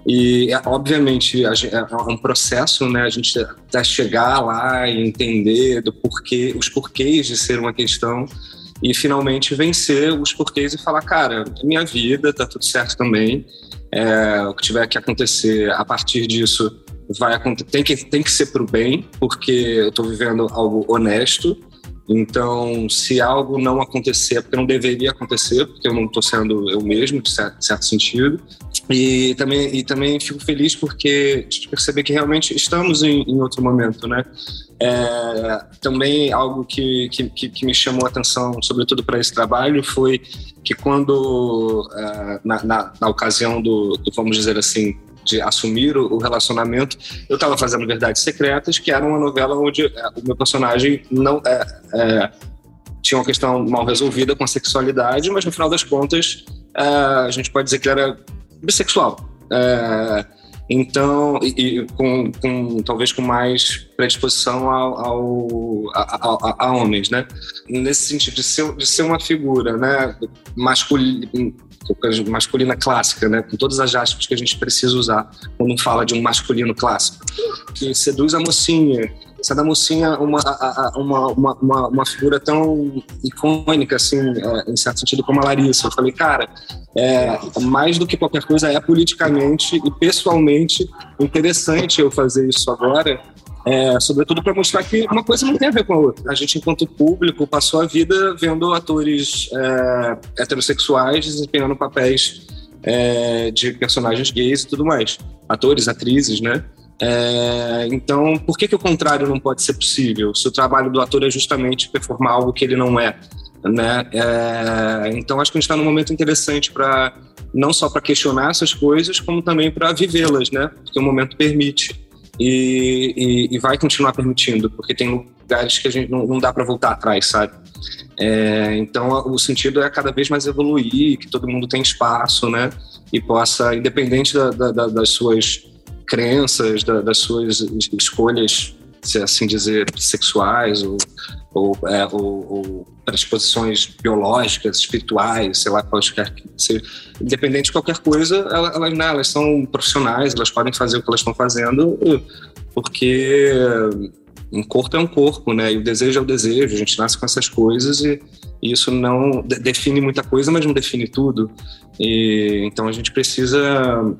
E, obviamente, é um processo, né? A gente até chegar lá e entender do porquê, os porquês de ser uma questão e, finalmente, vencer os porquês e falar, cara, minha vida tá tudo certo também. É, o que tiver que acontecer a partir disso vai acontecer. Tem que, tem que ser pro bem, porque eu tô vivendo algo honesto. Então, se algo não acontecer, porque não deveria acontecer, porque eu não estou sendo eu mesmo, de certo, de certo sentido. E também, e também fico feliz porque de perceber que realmente estamos em, em outro momento, né? É, também algo que, que, que me chamou a atenção, sobretudo para esse trabalho, foi que quando, na, na, na ocasião do, do, vamos dizer assim, de assumir o relacionamento, eu estava fazendo Verdades Secretas, que era uma novela onde o meu personagem não é, é, tinha uma questão mal resolvida com a sexualidade, mas no final das contas é, a gente pode dizer que ele era bissexual, é, então e, e com, com, talvez com mais predisposição ao, ao, a, a, a homens, né? Nesse sentido de ser, de ser uma figura, né, masculina, masculina clássica, né? Com todas as aspas que a gente precisa usar quando fala de um masculino clássico, que seduz a mocinha, essa da mocinha uma, a, a, uma, uma, uma, uma figura tão icônica, assim, é, em certo sentido, como a Larissa. Eu falei, cara, é, mais do que qualquer coisa, é politicamente e pessoalmente interessante eu fazer isso agora, é, sobretudo para mostrar que uma coisa não tem a ver com a outra. A gente, enquanto público, passou a vida vendo atores é, heterossexuais desempenhando papéis é, de personagens gays e tudo mais. Atores, atrizes, né? É, então, por que que o contrário não pode ser possível? Se o trabalho do ator é justamente performar algo que ele não é, né? É, então, acho que a gente está num momento interessante para não só para questionar essas coisas, como também para vivê-las, né? Porque o momento permite. E, e, e vai continuar permitindo, porque tem lugares que a gente não, não dá para voltar atrás, sabe? É, então o sentido é cada vez mais evoluir, que todo mundo tem espaço, né? E possa, independente da, da, da, das suas crenças, da, das suas escolhas, se assim dizer, sexuais ou, ou, é, ou, ou predisposições biológicas, espirituais, sei lá, qualquer que seja. Independente de qualquer coisa, elas, não, elas são profissionais, elas podem fazer o que elas estão fazendo, porque um corpo é um corpo, né? E o desejo é o desejo, a gente nasce com essas coisas e isso não define muita coisa, mas não define tudo. E, então a gente precisa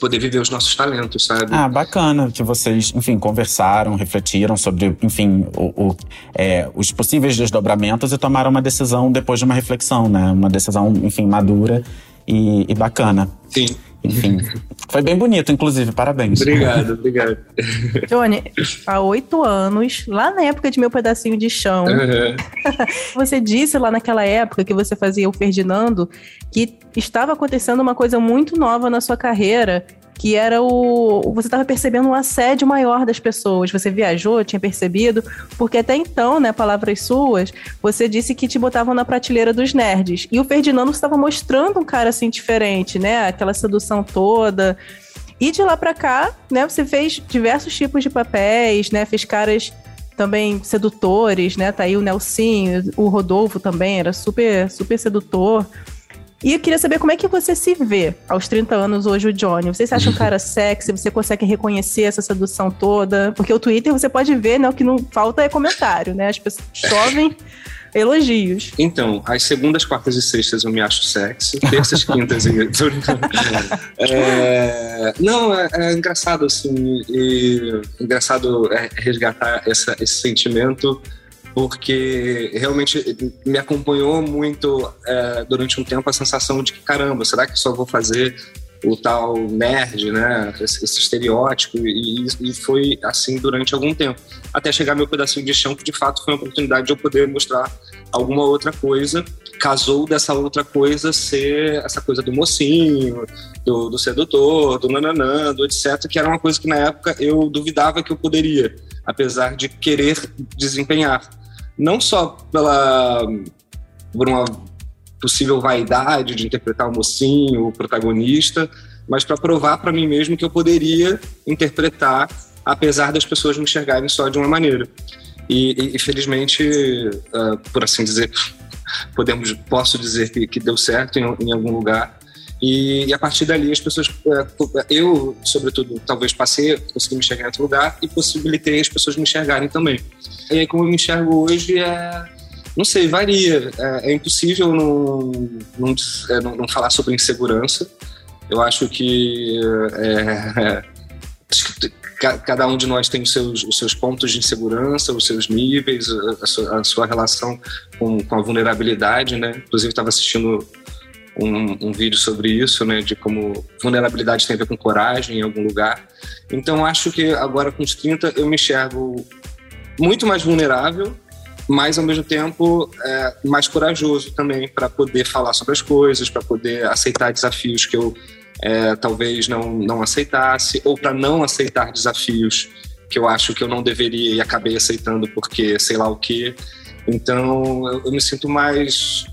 poder viver os nossos talentos, sabe? Ah, bacana que vocês, enfim, conversaram, refletiram sobre, enfim, o, o, é, os possíveis desdobramentos e tomaram uma decisão depois de uma reflexão, né? Uma decisão, enfim, madura e, e bacana. Sim. Enfim, foi bem bonito, inclusive, parabéns. Obrigado, obrigado. Johnny, há oito anos, lá na época de Meu Pedacinho de Chão, uhum. você disse lá naquela época que você fazia o Ferdinando, que estava acontecendo uma coisa muito nova na sua carreira que era o... Você estava percebendo um assédio maior das pessoas. Você viajou, tinha percebido, porque até então, né, palavras suas, você disse que te botavam na prateleira dos nerds. E o Ferdinando estava mostrando um cara assim diferente, né? Aquela sedução toda. E de lá pra cá, né, você fez diversos tipos de papéis, né? Fez caras também sedutores, né? Tá aí o Nelsinho, o Rodolfo também era super, super sedutor. E eu queria saber como é que você se vê aos trinta anos hoje, o Johnny. Você se acha um cara sexy? Você consegue reconhecer essa sedução toda? Porque o Twitter você pode ver, né? O que não falta é comentário, né? As pessoas chovem elogios. Então, as segundas, quartas e sextas eu me acho sexy. Terças, quintas e... é... Não, é, é engraçado, assim. E... Engraçado resgatar essa, esse sentimento, porque realmente me acompanhou muito é, durante um tempo a sensação de que, caramba, será que só vou fazer o tal nerd, né? Esse, esse estereótipo, e, e foi assim durante algum tempo. Até chegar Meu Pedacinho de Chão, que de fato foi uma oportunidade de eu poder mostrar alguma outra coisa. Casou dessa outra coisa ser essa coisa do mocinho, do, do sedutor, do nananã, do etcétera, que era uma coisa que na época eu duvidava que eu poderia, apesar de querer desempenhar. Não só pela, por uma possível vaidade de interpretar o mocinho, o protagonista, mas para provar para mim mesmo que eu poderia interpretar, apesar das pessoas me enxergarem só de uma maneira. E, e, e felizmente, uh, por assim dizer, podemos, posso dizer que, que deu certo em, em algum lugar. E, e a partir dali as pessoas, eu sobretudo, talvez passei, consegui me enxergar em outro lugar e possibilitei as pessoas me enxergarem também. E aí como eu me enxergo hoje é, não sei, varia. É, é impossível não, não, é, não, não falar sobre insegurança. Eu acho que é, é, cada um de nós tem os seus, os seus pontos de insegurança, os seus níveis, a sua, a sua relação com, com a vulnerabilidade, né? Inclusive estava assistindo Um, um vídeo sobre isso, né, de como vulnerabilidade tem a ver com coragem em algum lugar. Então acho que agora com os trinta eu me enxergo muito mais vulnerável, mas ao mesmo tempo é, mais corajoso também para poder falar sobre as coisas, para poder aceitar desafios que eu é, talvez não, não aceitasse, ou para não aceitar desafios que eu acho que eu não deveria e acabei aceitando porque sei lá o quê. Então eu, eu me sinto mais...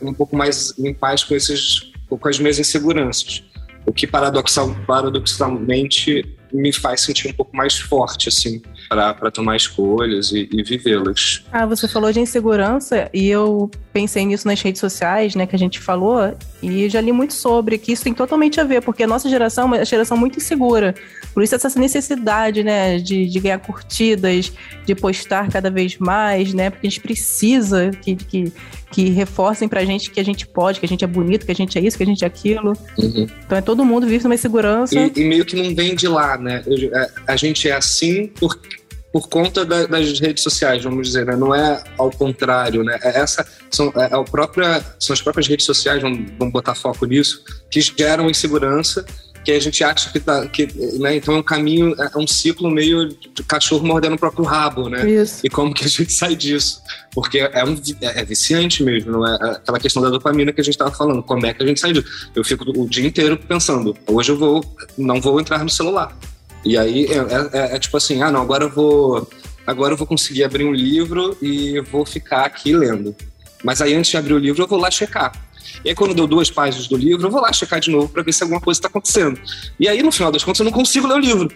um pouco mais em paz com, esses, com as minhas inseguranças, o que paradoxal, paradoxalmente me faz sentir um pouco mais forte assim, para tomar escolhas e, e vivê-las. Ah, você falou de insegurança e eu pensei nisso nas redes sociais, né, que a gente falou, e já li muito sobre que isso tem totalmente a ver, porque a nossa geração é uma geração muito insegura, por isso essa necessidade, né, de, de ganhar curtidas, de postar cada vez mais, né, porque a gente precisa que, que, que reforcem pra gente que a gente pode, que a gente é bonito, que a gente é isso, que a gente é aquilo. Uhum. Então é todo mundo vive numa insegurança. E, e meio que não vem de lá, né? A gente é assim por, por conta da, das redes sociais, vamos dizer, né? Não é ao contrário, né? É essa, são, é o própria, são as próprias redes sociais, vamos, vamos botar foco nisso, que geram insegurança, que a gente acha que tá... Que, né? Então é um caminho, é um ciclo meio de cachorro mordendo o próprio rabo, né? Isso. E como que a gente sai disso? Porque é, um, é viciante mesmo, não é? Aquela questão da dopamina que a gente estava falando, como é que a gente sai disso? Eu fico o dia inteiro pensando, hoje eu vou, não vou entrar no celular. E aí é, é, é tipo assim, ah não, agora eu vou, agora eu vou conseguir abrir um livro e vou ficar aqui lendo. Mas aí antes de abrir o livro eu vou lá checar. E aí quando deu duas páginas do livro, eu vou lá checar de novo para ver se alguma coisa está acontecendo. E aí, no final das contas, eu não consigo ler o livro.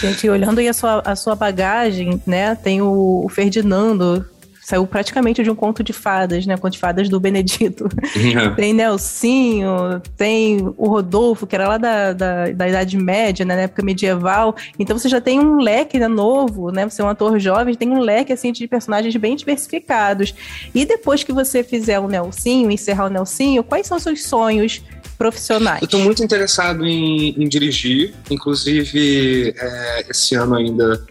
Gente, olhando aí a sua, a sua bagagem, né, tem o, o Ferdinando, saiu praticamente de um conto de fadas, né, conto de fadas do Benedito. Uhum. Tem Nelsinho, tem o Rodolfo, que era lá da, da, da Idade Média, né, na época medieval. Então você já tem um leque, né, novo, né, você é um ator jovem, tem um leque assim, de personagens bem diversificados. E depois que você fizer o Nelsinho, encerrar o Nelsinho, quais são os seus sonhos profissionais? Eu tô muito interessado em, em dirigir, inclusive é, esse ano ainda...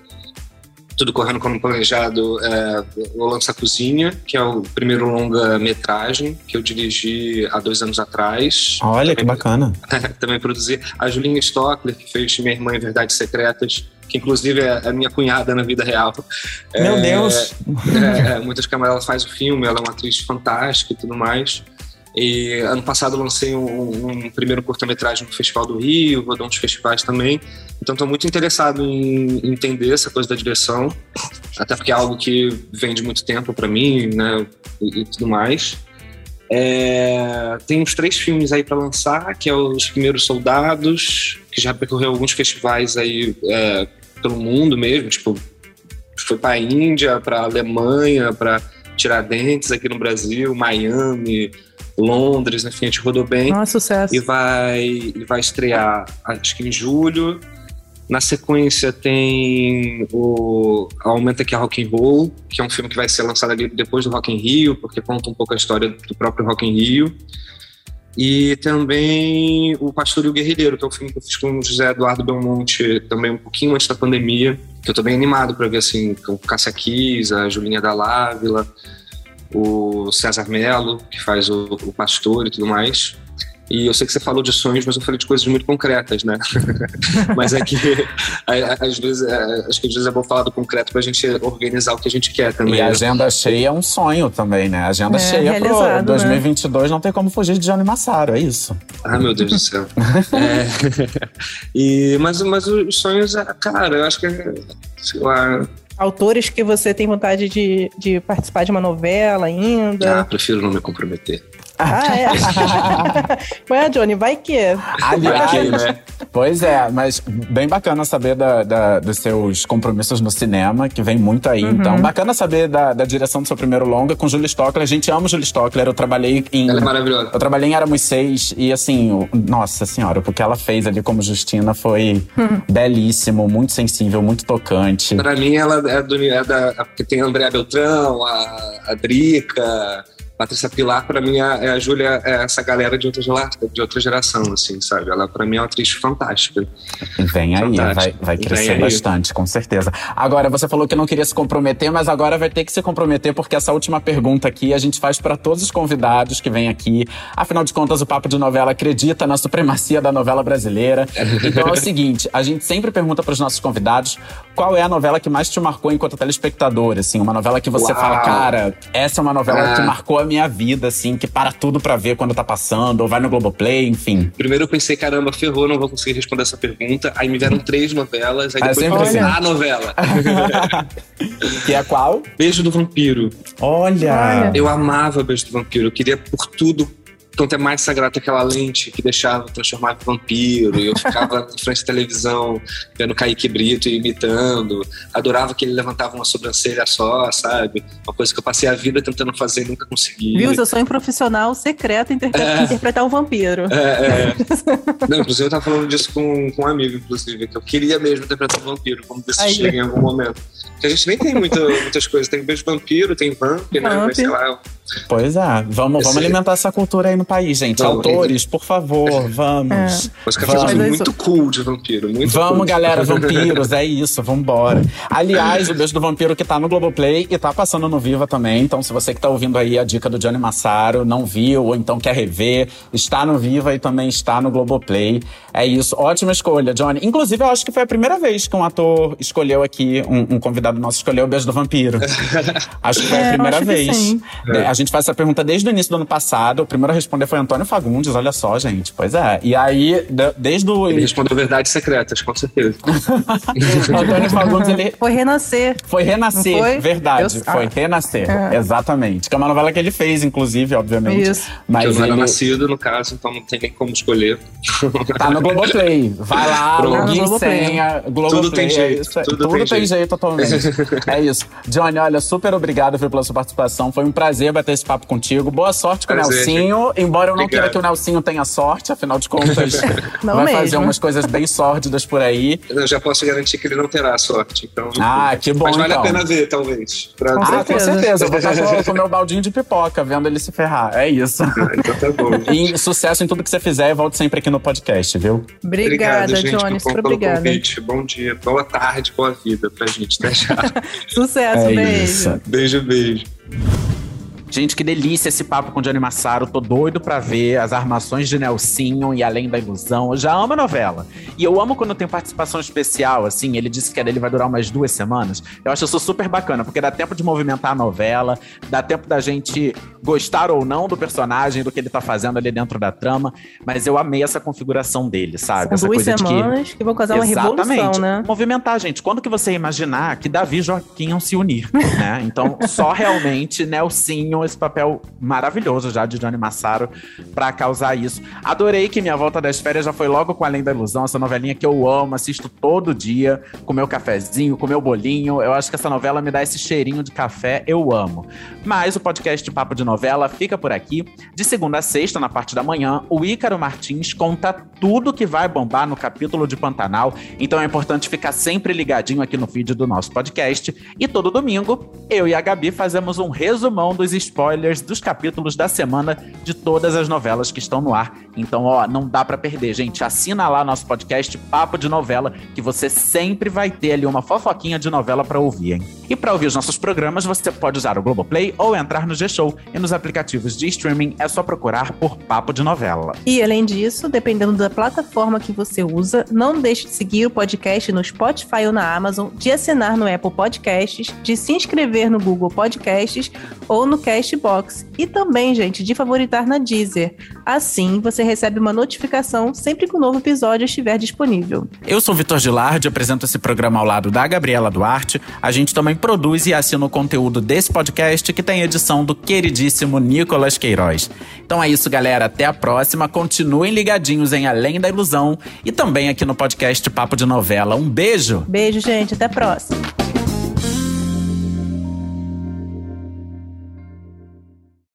Tudo correndo como planejado, é, eu lanço A Cozinha, que é o primeiro longa-metragem que eu dirigi há dois anos atrás. Olha, também, que bacana. Também produzi a Julinha Stockler, que fez Minha Irmã em Verdades Secretas, que inclusive é a minha cunhada na vida real. Meu é, Deus! É, é, muitas câmeras, ela faz o filme, ela é uma atriz fantástica e tudo mais. E ano passado lancei um, um primeiro curta-metragem no Festival do Rio, vou dar uns festivais também. Então estou muito interessado em entender essa coisa da direção, até porque é algo que vem de muito tempo para mim, né, e, e tudo mais. É, tem uns três filmes aí para lançar, que é Os Primeiros Soldados, que já percorreu alguns festivais aí é, pelo mundo mesmo, tipo, foi para a Índia, para a Alemanha, para Tiradentes aqui no Brasil, Miami, Londres, enfim, a gente rodou bem. Nossa, sucesso. E vai, e vai estrear, acho que em julho. Na sequência tem o Aumenta que é Rock in Roll, que é um filme que vai ser lançado ali depois do Rock in Rio, porque conta um pouco a história do próprio Rock in Rio. E também o Pastor e o Guerrilheiro, que é um filme que eu fiz com o José Eduardo Belmonte também um pouquinho antes da pandemia, que eu tô bem animado para ver, assim, com o Cássia Kiss, a Julinha Della Ávila, o César Melo, que faz o, o Pastor e tudo mais. E eu sei que você falou de sonhos, mas eu falei de coisas muito concretas, né? Mas é que às vezes, acho que às vezes é bom falar do concreto pra gente organizar o que a gente quer também. E a agenda cheia é um sonho também, né? A agenda é, cheia pro dois mil e vinte e dois, né? Não tem como fugir de Johnny Massaro, é isso. Ah, meu Deus do céu. é, e, mas, mas os sonhos, cara, eu acho que, sei lá... Autores que você tem vontade de, de participar de uma novela ainda? Ah, prefiro não me comprometer. Ah, é? Ué, Johnny, vai que... Aliás, vai que, né? Pois é, mas bem bacana saber da, da, dos seus compromissos no cinema, que vem muito aí, uhum. Então. Bacana saber da, da direção do seu primeiro longa com Julia Stockler. A gente ama Julia Stockler, eu trabalhei em... Ela é maravilhosa. Eu trabalhei em Éramos Seis e, assim, nossa senhora, o que ela fez ali como Justina foi uhum. belíssimo, muito sensível, muito tocante. Pra mim, ela é, do, é da... Porque tem a Andrea Beltrão, a, a Drica... Patrícia Pilar, pra mim, é a Júlia, é essa galera de outra, de outra geração, assim, sabe? Ela, pra mim, é uma atriz fantástica. Vem aí, vai, vai crescer aí bastante, com certeza. Agora, você falou que não queria se comprometer, mas agora vai ter que se comprometer, porque essa última pergunta aqui a gente faz pra todos os convidados que vêm aqui. Afinal de contas, o Papo de Novela acredita na supremacia da novela brasileira. Então é o seguinte, a gente sempre pergunta pros nossos convidados qual é a novela que mais te marcou enquanto telespectador, assim, uma novela que você Uau. fala, cara, essa é uma novela é. que marcou a minha vida, assim, que para tudo pra ver quando tá passando, ou vai no Globoplay, enfim. Primeiro eu pensei, caramba, ferrou, não vou conseguir responder essa pergunta. Aí me vieram três novelas, aí ah, depois eu pensei, a novela. Que é qual? Beijo do Vampiro. Olha! Eu amava Beijo do Vampiro, eu queria por tudo quanto é mais sagrado aquela lente que deixava transformar em vampiro, e eu ficava na frente da televisão vendo Kaique Brito e imitando, adorava que ele levantava uma sobrancelha só, sabe? Uma coisa que eu passei a vida tentando fazer e nunca consegui. Viu, eu sou um profissional secreto interpre- é. interpretar um vampiro. É, é. Não, inclusive eu tava falando disso com, com um amigo, inclusive, que eu queria mesmo interpretar um vampiro, como ver se chega em algum momento. Porque a gente nem tem muita, muitas coisas, tem Beijo Vampiro, tem Vamp, né? Mas, sei lá, pois é, vamos, vamos alimentar essa cultura aí no país, gente. Não, autores, ele... por favor, vamos. Os caras são muito cool de vampiro, muito Vamos, cool. galera, vampiros, é isso, vambora. Aliás, o Beijo do Vampiro que tá no Globoplay e tá passando no Viva também. Então, se você que tá ouvindo aí a dica do Johnny Massaro, não viu ou então quer rever, está no Viva e também está no Globoplay. É isso, ótima escolha, Johnny. Inclusive, eu acho que foi a primeira vez que um ator escolheu aqui, um, um convidado nosso escolheu o Beijo do Vampiro. Acho que foi é, a primeira vez. É. A gente faz essa pergunta desde o início do ano passado. O primeiro a responder foi Antônio Fagundes, olha só, gente. Pois é. E aí, desde o... Ele respondeu Verdades Secretas, com certeza. Antônio Fagundes, ele... Foi Renascer. Foi Renascer, foi? verdade. Eu... Foi ah. Renascer, é. exatamente. Que é uma novela que ele fez, inclusive, obviamente. Isso. Mas eu não ele... era nascido, no caso, então não tem nem como escolher. Tá no Globoplay. Vai lá, login, senha, Globoplay. Tudo tem jeito. É tudo tudo tem, tem jeito, jeito atualmente. É isso. Johnny, olha, super obrigado pela sua participação. Foi um prazer bater esse papo contigo. Boa sorte com Prazer, o Nelsinho. Gente. Embora eu não Obrigado. queira que o Nelsinho tenha sorte, afinal de contas, não vai mesmo. fazer umas coisas bem sórdidas por aí. Eu já posso garantir que ele não terá sorte. Então, ah, que bom, Mas vale então. a pena ver, talvez. Pra... Com ah, certeza. com certeza. Eu vou já comer o baldinho de pipoca, vendo ele se ferrar. É isso. Ah, então tá bom. E sucesso em tudo que você fizer e volto sempre aqui no podcast, viu? Obrigada, Obrigado, Johnny. Super obrigada. Bom dia, boa tarde, boa vida pra gente. Até já. Sucesso, é beijo. Isso. Beijo, beijo. Gente, que delícia esse papo com o Johnny Massaro. Tô doido pra ver as armações de Nelsinho e Além da Ilusão. Eu já amo a novela. E eu amo quando tem participação especial, assim. Ele disse que ele vai durar umas duas semanas. Eu acho isso super bacana, porque dá tempo de movimentar a novela, dá tempo da gente gostar ou não do personagem, do que ele tá fazendo ali dentro da trama. Mas eu amei essa configuração dele, sabe? São duas essa coisa semanas de que... que vão causar uma Exatamente. Revolução, né? Movimentar, gente. Quando que você imaginar que Davi e Joaquim iam se unir, né? Então, só realmente Nelsinho, esse papel maravilhoso já de Johnny Massaro pra causar isso. Adorei que minha volta das férias já foi logo com Além da Ilusão, essa novelinha que eu amo, assisto todo dia, com meu cafezinho, com meu bolinho. Eu acho que essa novela me dá esse cheirinho de café, eu amo. Mas o podcast Papo de Novela fica por aqui. De segunda a sexta, na parte da manhã, o Ícaro Martins conta tudo que vai bombar no capítulo de Pantanal, então é importante ficar sempre ligadinho aqui no feed do nosso podcast. E todo domingo, eu e a Gabi fazemos um resumão dos spoilers dos capítulos da semana de todas as novelas que estão no ar. Então, ó, não dá pra perder, gente. Assina lá nosso podcast Papo de Novela, que você sempre vai ter ali uma fofoquinha de novela pra ouvir, hein? E pra ouvir os nossos programas, você pode usar o Globoplay ou entrar no G-Show. E nos aplicativos de streaming é só procurar por Papo de Novela. E além disso, dependendo da plataforma que você usa, não deixe de seguir o podcast no Spotify ou na Amazon, de assinar no Apple Podcasts, de se inscrever no Google Podcasts ou no Castbox. E também, gente, de favoritar na Deezer. Assim, você recebe uma notificação sempre que um novo episódio estiver disponível. Eu sou o Vitor Gilardi, apresento esse programa ao lado da Gabriela Duarte. A gente também produz e assina o conteúdo desse podcast, que tem edição do queridíssimo Nicolas Queiroz. Então é isso, galera. Até a próxima. Continuem ligadinhos em Além da Ilusão e também aqui no podcast Papo de Novela. Um beijo! Beijo, gente. Até a próxima.